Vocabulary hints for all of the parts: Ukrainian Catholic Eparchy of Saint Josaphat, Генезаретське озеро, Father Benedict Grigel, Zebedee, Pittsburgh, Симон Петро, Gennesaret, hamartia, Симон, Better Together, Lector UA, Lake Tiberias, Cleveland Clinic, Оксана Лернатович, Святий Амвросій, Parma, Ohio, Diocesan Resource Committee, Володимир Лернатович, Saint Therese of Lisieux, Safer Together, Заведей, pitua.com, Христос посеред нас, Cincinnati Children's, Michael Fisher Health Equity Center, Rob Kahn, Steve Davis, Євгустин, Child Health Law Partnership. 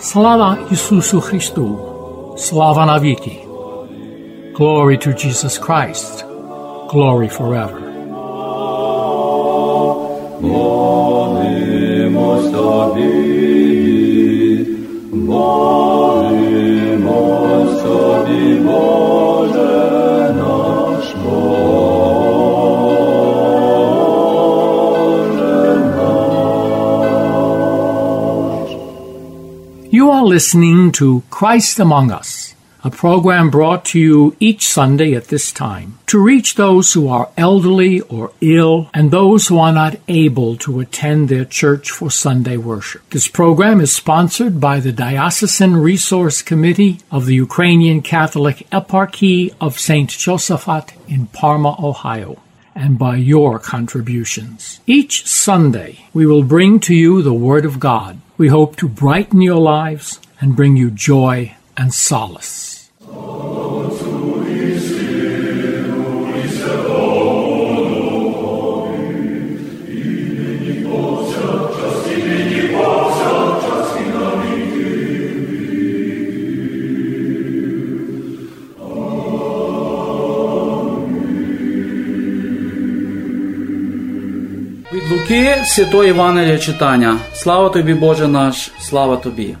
Слава Ісусу Христу! Слава навіки! Glory to Jesus Christ! Glory forever! Молимось Тобі, молимось Тобі, Боже наш, Боже наш. You are listening to Christ Among Us, a program brought to you each Sunday at this time to reach those who are elderly or ill and those who are not able to attend their church for Sunday worship. This program is sponsored by the Diocesan Resource Committee of the Ukrainian Catholic Eparchy of Saint Josaphat in Parma, Ohio, and by your contributions. Each Sunday, we will bring to you the Word of God. We hope to brighten your lives and bring you joy and solace. Луки, Святого Євангелія читання. Слава Тобі, Боже наш, слава Тобі.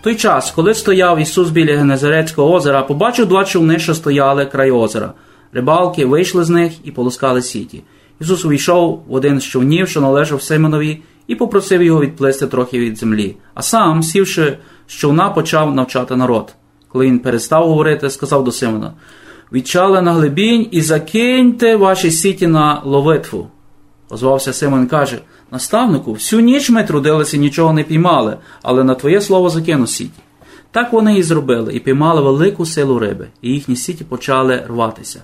В той час, коли стояв Ісус біля Генезаретського озера, побачив два човни, що стояли край озера. Рибалки вийшли з них і полоскали сіті. Ісус увійшов в один з човнів, що належав Симонові, і попросив його відплисти трохи від землі. А сам, сівши з човна, почав навчати народ. Коли він перестав говорити, сказав до Симона: «Відчали на глибінь і закиньте ваші сіті на ловитву». Озвався Симон, каже: «Наставнику, всю ніч ми трудилися і нічого не піймали, але на твоє слово закину сіті». Так вони і зробили, і піймали велику силу риби, і їхні сіті почали рватися.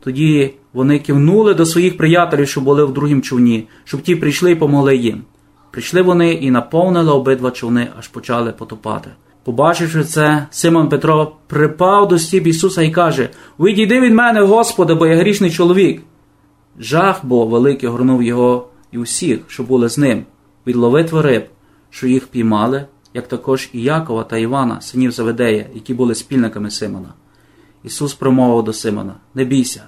Тоді вони кивнули до своїх приятелів, що були в другім човні, щоб ті прийшли і помогли їм. Прийшли вони і наповнили обидва човни, аж почали потопати. Побачивши це, Симон Петро припав до стіп Ісуса і каже: «Відійди від мене, Господи, бо я грішний чоловік». Жах бо великий горнув його і усіх, що були з ним, від ловитви риб, що їх піймали, як також і Якова та Івана, синів Заведея, які були спільниками Симона. Ісус промовив до Симона: «Не бійся,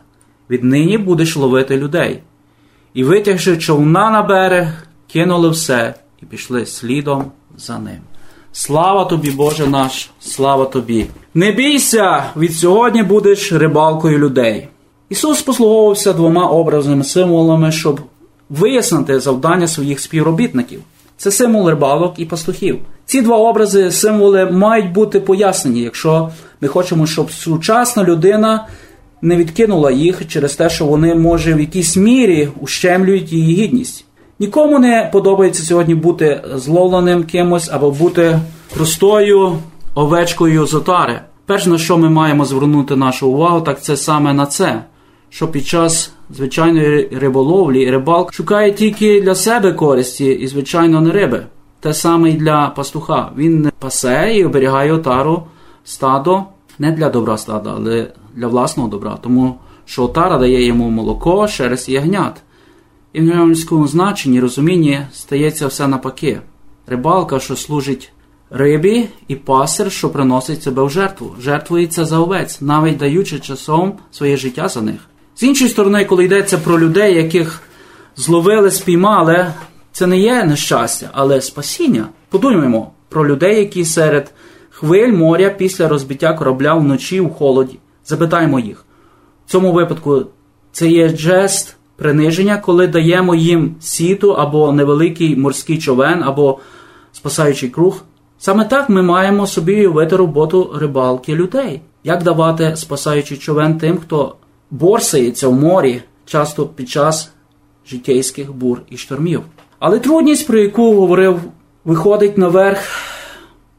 віднині будеш ловити людей». І витягши човна на берег, кинули все і пішли слідом за ним. Слава Тобі, Боже наш, слава Тобі! Не бійся, від сьогодні будеш рибалкою людей. Ісус послуговувався двома образними символами, щоб вияснити завдання своїх співробітників. Це символ рибалок і пастухів. Ці два образи, символи мають бути пояснені, якщо ми хочемо, щоб сучасна людина не відкинула їх через те, що вони, може, в якійсь мірі ущемлюють її гідність. Нікому не подобається сьогодні бути зловленим кимось або бути простою овечкою з отари. Перше, на що ми маємо звернути нашу увагу, так це саме на це, що під час звичайної риболовлі рибалка шукає тільки для себе користі і, звичайно, не риби. Те саме і для пастуха. Він не пасе і оберігає отару стадо не для добра стада, але для власного добра, тому що отара дає йому молоко, шерсть і ягнят. І в ньому значенні, розумінні стається все напаки. Рибалка, що служить рибі, і пасир, що приносить себе в жертву, жертвується за овець, навіть даючи часом своє життя за них. З іншої сторони, коли йдеться про людей, яких зловили, спіймали, це не є нещастя, але спасіння. Подумаймо про людей, які серед хвиль моря після розбиття корабля вночі у холоді. Запитаємо їх. В цьому випадку це є жест приниження, коли даємо їм сіту або невеликий морський човен, або спасаючий круг. Саме так ми маємо собі уявити роботу рибалки людей. Як давати спасаючий човен тим, хто борсається в морі, часто під час життєйських бур і штормів. Але трудність, про яку говорив, виходить наверх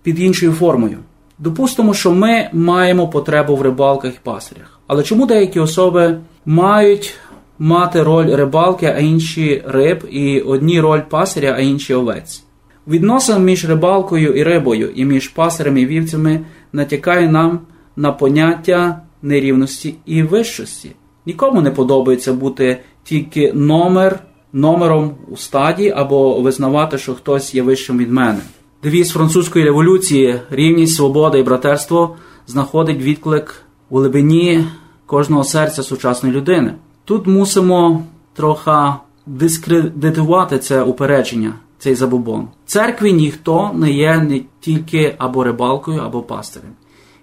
під іншою формою. Допустимо, що ми маємо потребу в рибалках і пастирях. Але чому деякі особи мають мати роль рибалки, а інші риб, і одні роль пастиря, а інші овець? Відносин між рибалкою і рибою, і між пасарем і вівцями натякає нам на поняття нерівності і вищості. Нікому не подобається бути тільки номером у стаді або визнавати, що хтось є вищим від мене. Девіз французької революції «Рівність, свобода і братерство» знаходить відклик у глибині кожного серця сучасної людини. Тут мусимо трохи дискредитувати це упередження, цей забобон. В церкві ніхто не є не тільки або рибалкою, або пастирем.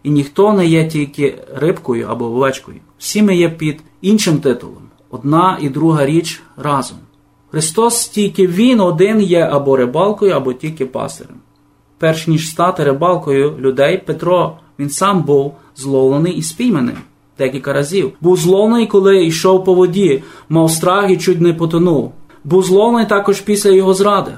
І ніхто не є тільки рибкою або овечкою. Всі ми є під іншим титулом. Одна і друга річ разом. Христос тільки Він один є або рибалкою, або тільки пастирем. Перш ніж стати рибалкою людей, Петро, він сам був зловлений і спійманий декілька разів. Був зловлений, коли йшов по воді, мав страх і чуть не потонув. Був зловлений також після його зради.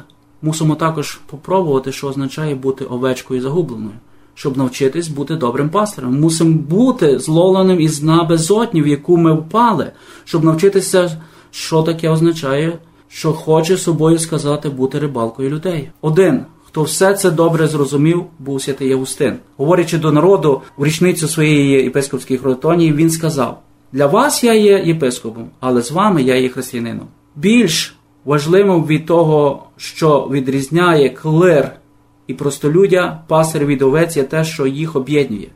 Мусимо також попробувати, що означає бути овечкою загубленою, щоб навчитись бути добрим пастирем. Мусимо бути зловленим із дна безодні, в яку ми впали, щоб навчитися, що таке означає, що хоче собою сказати бути рибалкою людей. Один, хто все це добре зрозумів, був святий Євгустин. Говорячи до народу в річницю своєї єпископської хроніки, він сказав: «Для вас я є єпископом, але з вами я є християнином». Більш важливим від того, що відрізняє клир і простолюдя, пастир від овець, є те, що їх об'єднує.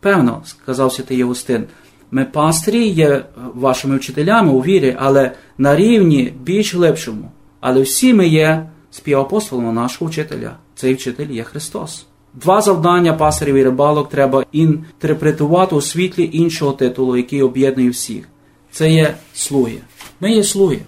«Певно, – сказав святий Євгустин, – ми пастирі є вашими вчителями у вірі, але на рівні більш глибшому. Але всі ми є співапостолами нашого вчителя. Цей вчитель є Христос». Два завдання пастирів і рибалок треба інтерпретувати у світлі іншого титулу, який об'єднує всіх. Це є слуги. Ми є слуги.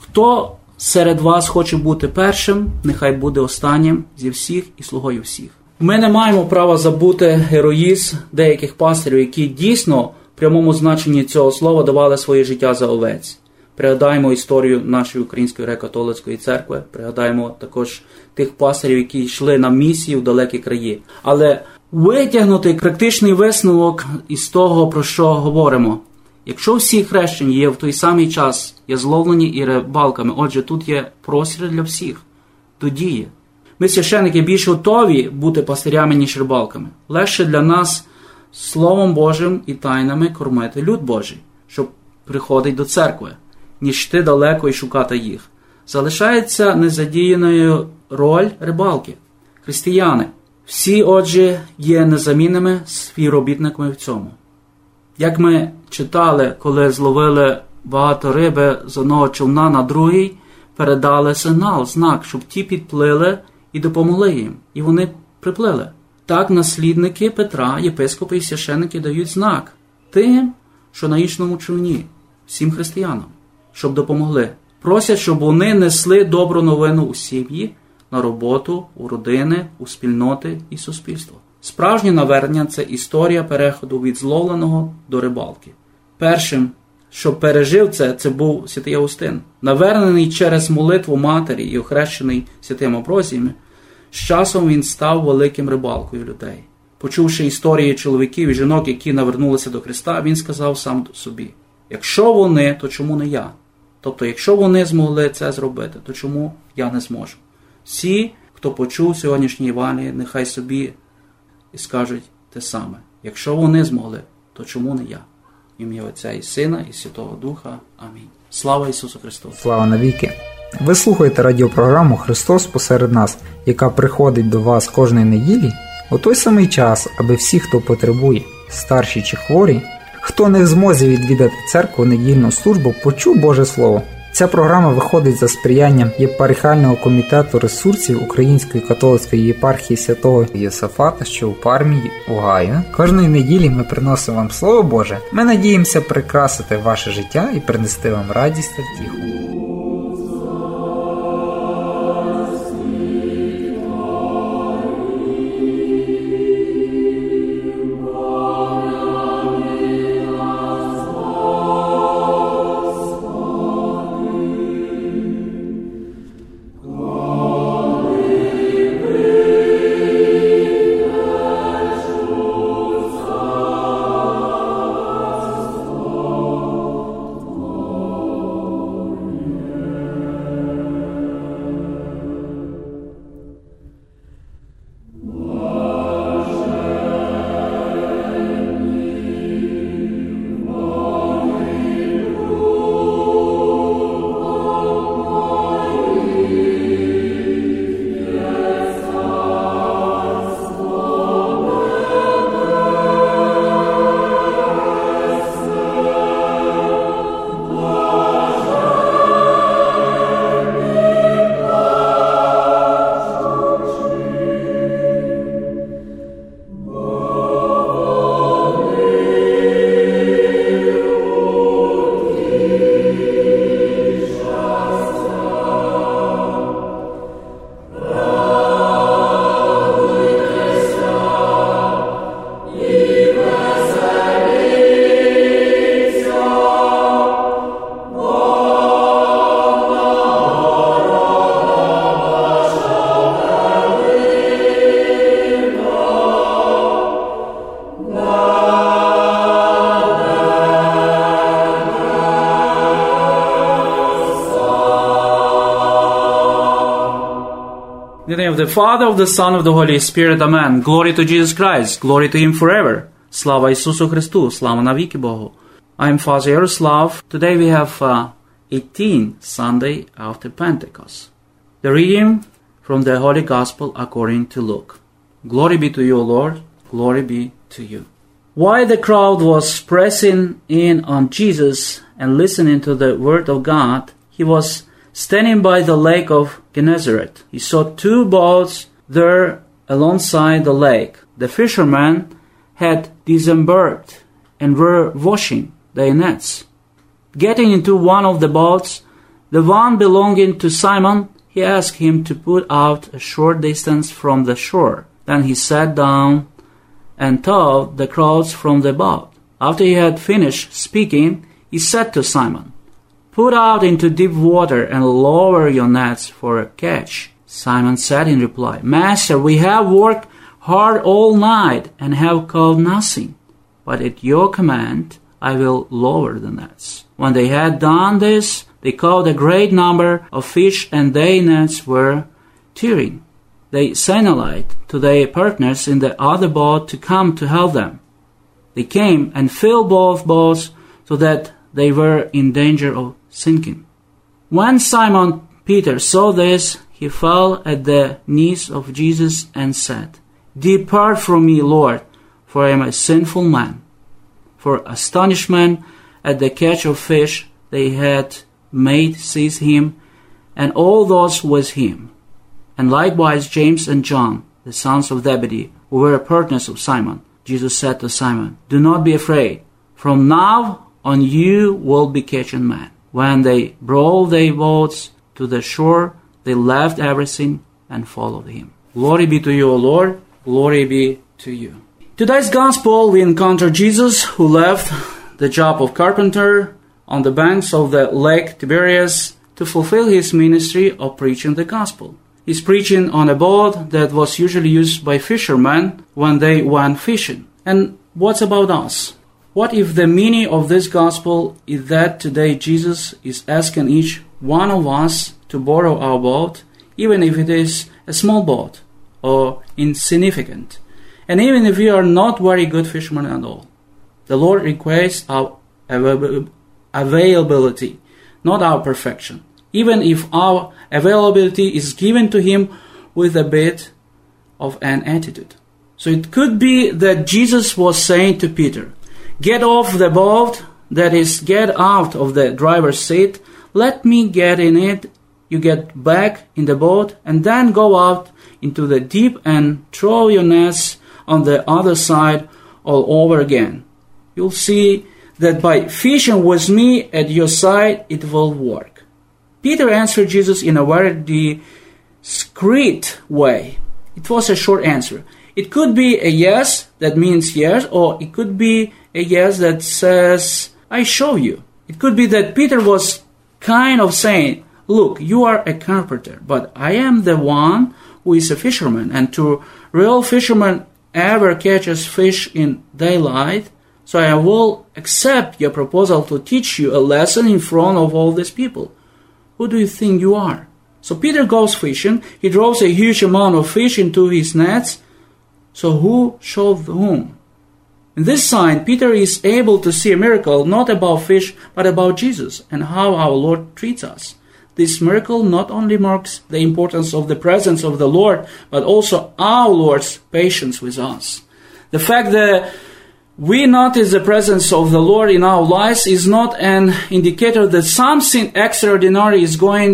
Хто серед вас хоче бути першим, нехай буде останнім зі всіх і слугою всіх. Ми не маємо права забути героїзм деяких пастирів, які дійсно в прямому значенні цього слова давали своє життя за овець. Пригадаємо історію нашої Української греко-католицької церкви, пригадаємо також тих пастирів, які йшли на місії в далекі краї. Але витягнути практичний висновок із того, про що говоримо. Якщо всі хрещені є в той самий час, є зловлені і рибалками, отже, тут є простір для всіх, до дії. Ми, священники, більш готові бути пастирями, ніж рибалками. Легше для нас Словом Божим і тайнами кормити люд Божий, що приходить до церкви, ніж йти далеко і шукати їх. Залишається незадіяною роль рибалки. Християни, всі, отже, є незамінними співробітниками в цьому. Як ми читали, коли зловили багато риби з одного човна на другий, передали сигнал, знак, щоб ті підплили і допомогли їм. І вони приплили. Так наслідники Петра, єпископи і священники дають знак тим, що на іншому човні, всім християнам, щоб допомогли. Просять, щоб вони несли добру новину у сім'ї, на роботу, у родини, у спільноти і суспільство. Справжнє навернення – це історія переходу від зловленого до рибалки. Першим, що пережив це був святий Євгустин. Навернений через молитву матері і охрещений святим Амвросієм, з часом він став великим рибалкою людей. Почувши історії чоловіків і жінок, які навернулися до Христа, він сказав сам собі: «Якщо вони, то чому не я?» Тобто, якщо вони змогли це зробити, то чому я не зможу? Всі, хто почув сьогоднішній Євангелії, нехай собі і скажуть те саме. Якщо вони змогли, то чому не я? В ім'я Отця і Сина, і Святого Духа. Амінь. Слава Ісусу Христу! Слава навіки! Ви слухаєте радіопрограму «Христос посеред нас», яка приходить до вас кожної неділі у той самий час, аби всі, хто потребує, старші чи хворі, хто не в змозі відвідати церкву недільну службу, почув Боже Слово. Ця програма виходить за сприянням єпархіального комітету ресурсів Української католицької єпархії Святого Йосафата, що у Пармі, Огайо. Кожної неділі ми приносимо вам Слово Боже. Ми надіємося прикрасити ваше життя і принести вам радість та втіху. the Father, of the Son, of the Holy Spirit. Amen. Glory to Jesus Christ. Glory to Him forever. Slava Isusu Christu. Slava naviki Bogu. I am Father Yaroslav. Today we have 18th Sunday after Pentecost. The reading from the Holy Gospel according to Luke. Glory be to you, O Lord. Glory be to you. While the crowd was pressing in on Jesus and listening to the word of God, he was standing by the lake of Gennesaret. He saw two boats there alongside the lake. The fishermen had disembarked and were washing their nets. Getting into one of the boats, the one belonging to Simon, he asked him to put out a short distance from the shore. Then he sat down and taught the crowds from the boat. After he had finished speaking, he said to Simon, "Put out into deep water and lower your nets for a catch." Simon said in reply, "Master, we have worked hard all night and have caught nothing, but at your command I will lower the nets." When they had done this, they caught a great number of fish and their nets were tearing. They signaled to their partners in the other boat to come to help them. They came and filled both boats so that they were in danger of sinking. When Simon Peter saw this, he fell at the knees of Jesus and said, "Depart from me, Lord, for I am a sinful man." For astonishment at the catch of fish they had made seized him, and all those with him, and likewise James and John, the sons of Zebedee, who were partners of Simon. Jesus said to Simon, "Do not be afraid. From now on you will be catching men." When they brought their boats to the shore, they left everything and followed him. Glory be to you, O Lord. Glory be to you. Today's gospel, we encounter Jesus who left the job of carpenter on the banks of the Lake Tiberias to fulfill his ministry of preaching the gospel. He's preaching on a boat that was usually used by fishermen when they went fishing. And what's about us? What if the meaning of this gospel is that today Jesus is asking each one of us to borrow our boat, even if it is a small boat or insignificant, and even if we are not very good fishermen at all? The Lord requires our availability, not our perfection. Even if our availability is given to Him with a bit of an attitude. So it could be that Jesus was saying to Peter, "Get off the boat," that is, get out of the driver's seat, "let me get in it," you get back in the boat, and then go out into the deep and throw your nets on the other side all over again. You'll see that by fishing with me at your side, it will work. Peter answered Jesus in a very discreet way. It was a short answer. It could be a yes that means yes, or it could be a yes that says, "I show you." It could be that Peter was kind of saying, "Look, you are a carpenter, but I am the one who is a fisherman, and to real fishermen ever catches fish in daylight, so I will accept your proposal to teach you a lesson in front of all these people. Who do you think you are?" So Peter goes fishing. He draws a huge amount of fish into his nets. So who showed whom? In this sign, Peter is able to see a miracle not about fish, but about Jesus and how our Lord treats us. This miracle not only marks the importance of the presence of the Lord, but also our Lord's patience with us. The fact that we notice the presence of the Lord in our lives is not an indicator that something extraordinary is going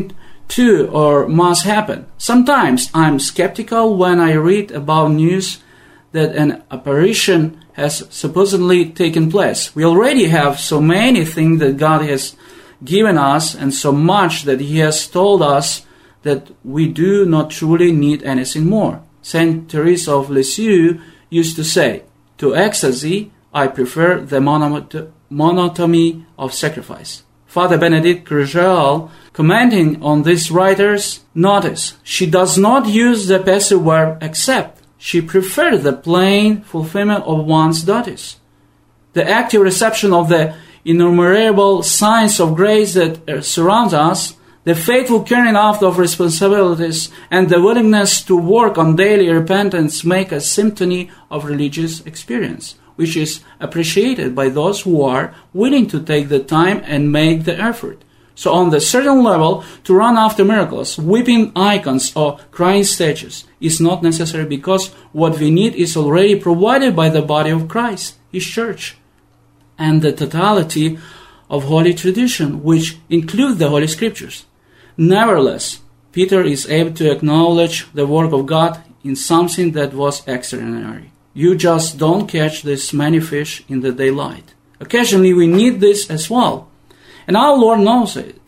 to or must happen. Sometimes I'm skeptical when I read about news that an apparition has supposedly taken place. We already have so many things that God has given us and so much that He has told us that we do not truly need anything more. Saint Therese of Lisieux used to say, "To ecstasy, I prefer the monotony of sacrifice." Father Benedict Grigel, commenting on this writer's notice, "She does not use the passive verb accept. She prefers the plain fulfillment of one's duties. The active reception of the innumerable signs of grace that surrounds us, The faithful carrying out of responsibilities and the willingness to work on daily repentance make a symphony of religious experience, which is appreciated by those who are willing to take the time and make the effort. So on the certain level, to run after miracles, weeping icons or crying statues is not necessary because what we need is already provided by the body of Christ, His Church, and the totality of Holy Tradition, which include the Holy Scriptures. Nevertheless, Peter is able to acknowledge the work of God in something that was extraordinary. You just don't catch this many fish in the daylight. Occasionally we need this as well. And our Lord knows it.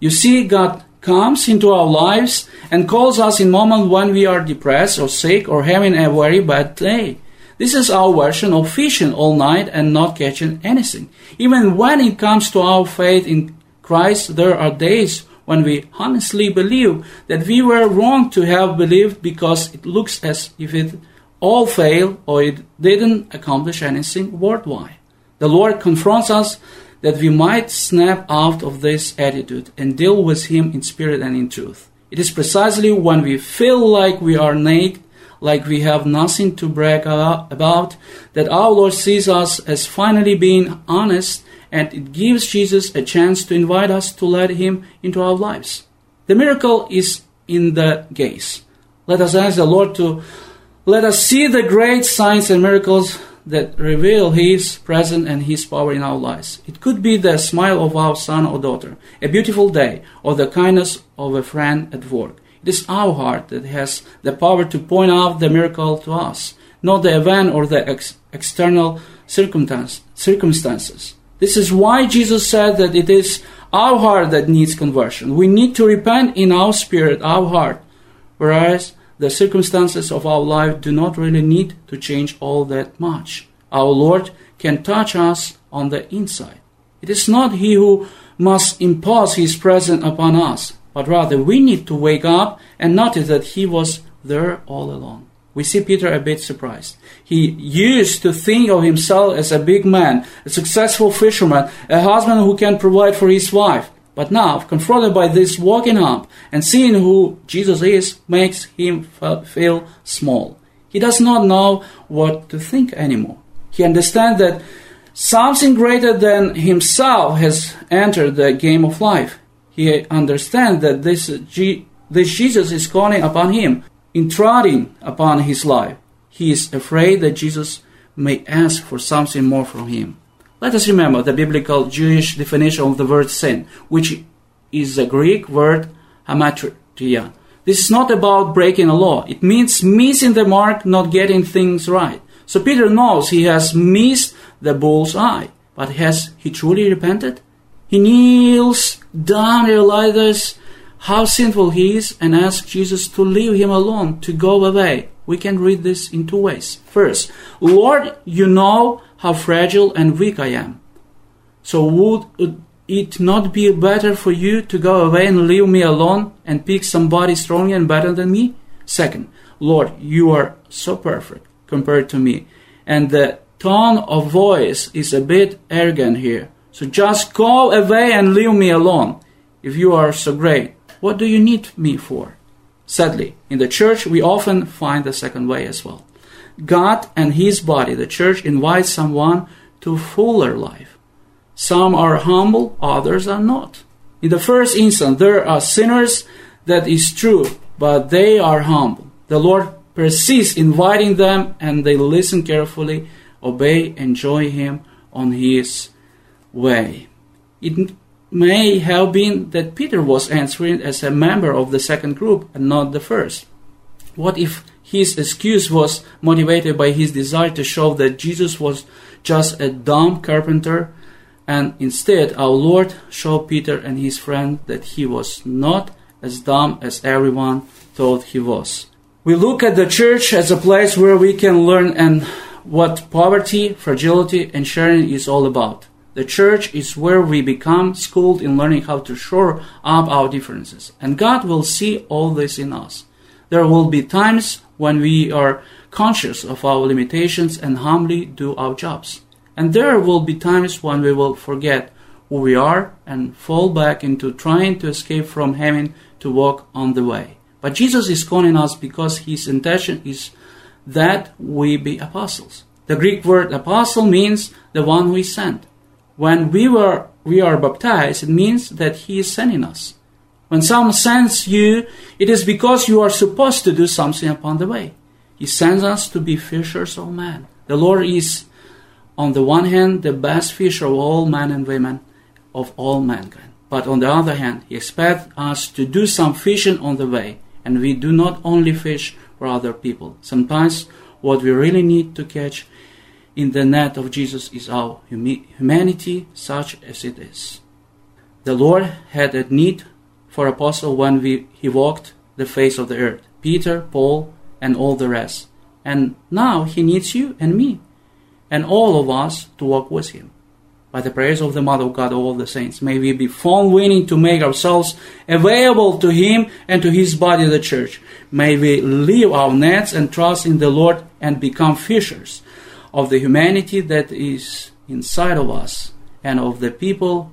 You see, God comes into our lives and calls us in moments when we are depressed or sick or having a very bad day. This is our version of fishing all night and not catching anything. Even when it comes to our faith in Christ, there are days when we honestly believe that we were wrong to have believed because it looks as if it all failed or it didn't accomplish anything worthwhile. The Lord confronts us that we might snap out of this attitude and deal with Him in spirit and in truth. It is precisely when we feel like we are naked, like we have nothing to brag about, that our Lord sees us as finally being honest, and it gives Jesus a chance to invite us to let Him into our lives. The miracle is in the gaze. Let us ask the Lord to let us see the great signs and miracles that reveal His presence and His power in our lives. It could be the smile of our son or daughter, a beautiful day, or the kindness of a friend at work. It is our heart that has the power to point out the miracle to us, not the event or the external circumstances. This is why Jesus said that it is our heart that needs conversion. We need to repent in our spirit, our heart, whereas the circumstances of our life do not really need to change all that much. Our Lord can touch us on the inside. It is not He who must impose His presence upon us, but rather we need to wake up and notice that He was there all along. We see Peter a bit surprised. He used to think of himself as a big man, a successful fisherman, a husband who can provide for his wife. But now, confronted by this walking up and seeing who Jesus is, makes him feel small. He does not know what to think anymore. He understands that something greater than himself has entered the game of life. He understands that this Jesus is calling upon him, intruding upon his life. He is afraid that Jesus may ask for something more from him. Let us remember the biblical Jewish definition of the word sin, which is the Greek word hamartia. This is not about breaking a law. It means missing the mark, not getting things right. So Peter knows he has missed the bull's eye. But has he truly repented? He kneels down, realizes how sinful he is, and asks Jesus to leave him alone, to go away. We can read this in two ways. First, Lord, you know how fragile and weak I am. So would it not be better for you to go away and leave me alone and pick somebody stronger and better than me? Second, Lord, you are so perfect compared to me. And the tone of voice is a bit arrogant here. So just go away and leave me alone. If you are so great, what do you need me for? Sadly, in the church, we often find the second way as well. God and His body, the church, invites someone to fuller life. Some are humble, others are not. In the first instance, there are sinners, that is true, but they are humble. The Lord persists inviting them, and they listen carefully, obey, and join Him on His way. It may have been that Peter was answering as a member of the second group and not the first. What if his excuse was motivated by his desire to show that Jesus was just a dumb carpenter, and instead our Lord showed Peter and his friend that he was not as dumb as everyone thought he was. We look at the church as a place where we can learn and what poverty, fragility, and sharing is all about. The church is where we become schooled in learning how to shore up our differences, and God will see all this in us. There will be times when we are conscious of our limitations and humbly do our jobs. And there will be times when we will forget who we are and fall back into trying to escape from having to walk on the way. But Jesus is calling us because his intention is that we be apostles. The Greek word apostle means the one who is sent. When we are baptized, it means that he is sending us. When someone sends you, it is because you are supposed to do something upon the way. He sends us to be fishers of men. The Lord is, on the one hand, the best fisher of all men and women, of all mankind. But on the other hand, he expects us to do some fishing on the way. And we do not only fish for other people. Sometimes what we really need to catch in the net of Jesus is our humanity, such as it is. The Lord had a need for apostles when he walked the face of the earth. Peter, Paul, and all the rest. And now he needs you and me, and all of us to walk with him. By the prayers of the Mother of God, all the saints, may we be found willing to make ourselves available to him and to his body, the church. May we leave our nets and trust in the Lord and become fishers of the humanity that is inside of us and of the people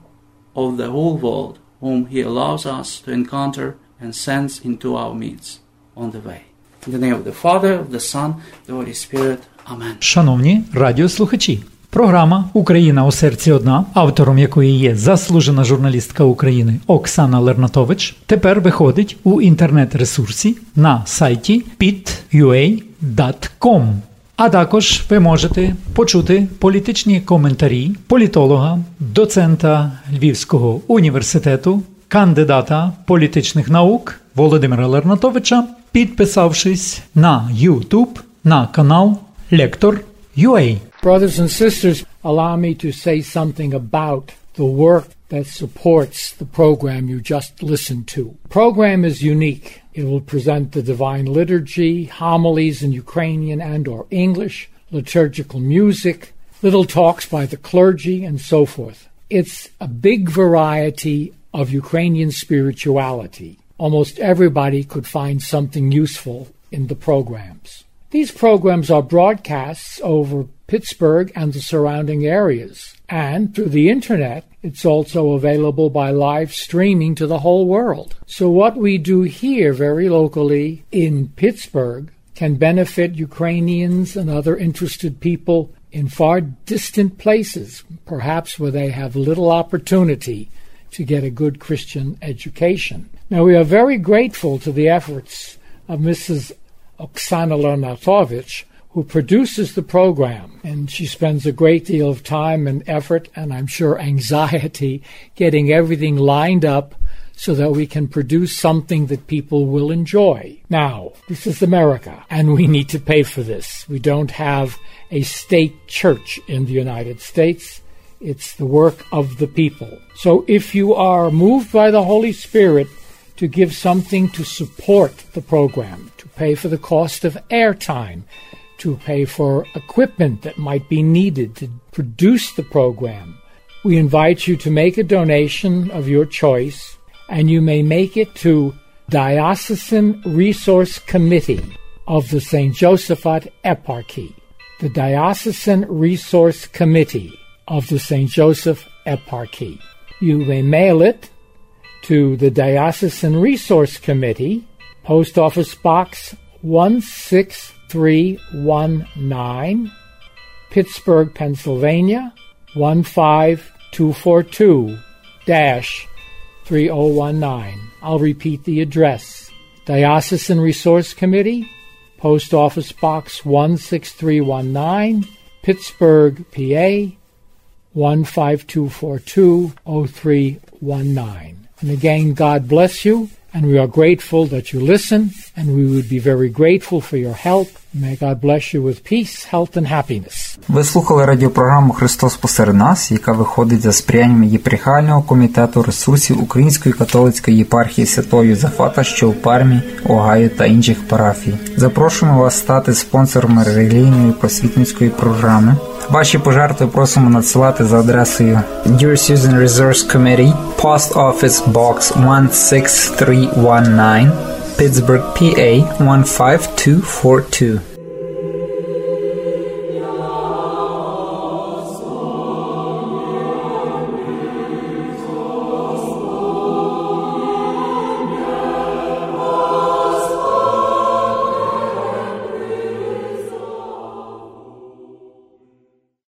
of the whole world whom he allows us to encounter and sends into our midst on the way. In the name of the Father, of the Son, the Holy Spirit. Amen. Шановні радіослухачі, програма «Україна у серці одна», автором якої є заслужена журналістка України Оксана Лернатович, тепер виходить у інтернет-ресурсі на сайті pitua.com. А також ви можете почути політичні коментарі політолога, доцента Львівського університету, кандидата політичних наук Володимира Лернатовича, підписавшись на YouTube на канал Lector UA. Brothers and sisters, allow me to say something about the work that supports the program you just listened to. Program is unique. It will present the Divine Liturgy, homilies in Ukrainian and or English, liturgical music, little talks by the clergy, and so forth. It's a big variety of Ukrainian spirituality. Almost everybody could find something useful in the programs. These programs are broadcasts over Pittsburgh and the surrounding areas. And through the internet, it's also available by live streaming to the whole world. So what we do here very locally in Pittsburgh can benefit Ukrainians and other interested people in far distant places, perhaps where they have little opportunity to get a good Christian education. Now, we are very grateful to the efforts of Mrs. Oksana Lernatovich, who produces the program, and she spends a great deal of time and effort, and I'm sure anxiety, getting everything lined up so that we can produce something that people will enjoy. Now, this is America, and we need to pay for this. We don't have a state church in the United States. It's the work of the people. So if you are moved by the Holy Spirit to give something to support the program, to pay for the cost of airtime, to pay for equipment that might be needed to produce the program, we invite you to make a donation of your choice, and you may make it to Diocesan Resource Committee of the Saint Josaphat Eparchy. The Diocesan Resource Committee of the Saint Joseph Eparchy. You may mail it to the Diocesan Resource Committee, Post Office Box 16319, Pittsburgh, Pennsylvania 15242-3019. I'll repeat the address. Diocesan Resource Committee, Post Office Box 16319, Pittsburgh, PA 15242-0319. And again, God bless you, and we are grateful that you listen, and we would be very grateful for your help. May God bless you with peace, health and happiness. Ви слухали радіопрограму «Христос посеред нас», яка виходить за сприянням Єпархіального комітету ресурсів Української католицької єпархії Святого Йозафата, що в Пармі, Огайо та інших парафій. Запрошуємо вас стати спонсорами релігійної просвітницької програми. Ваші пожертви просимо надсилати за адресою Diocesan Resource Committee, Post Office Box 16319, Pittsburgh, PA 15242.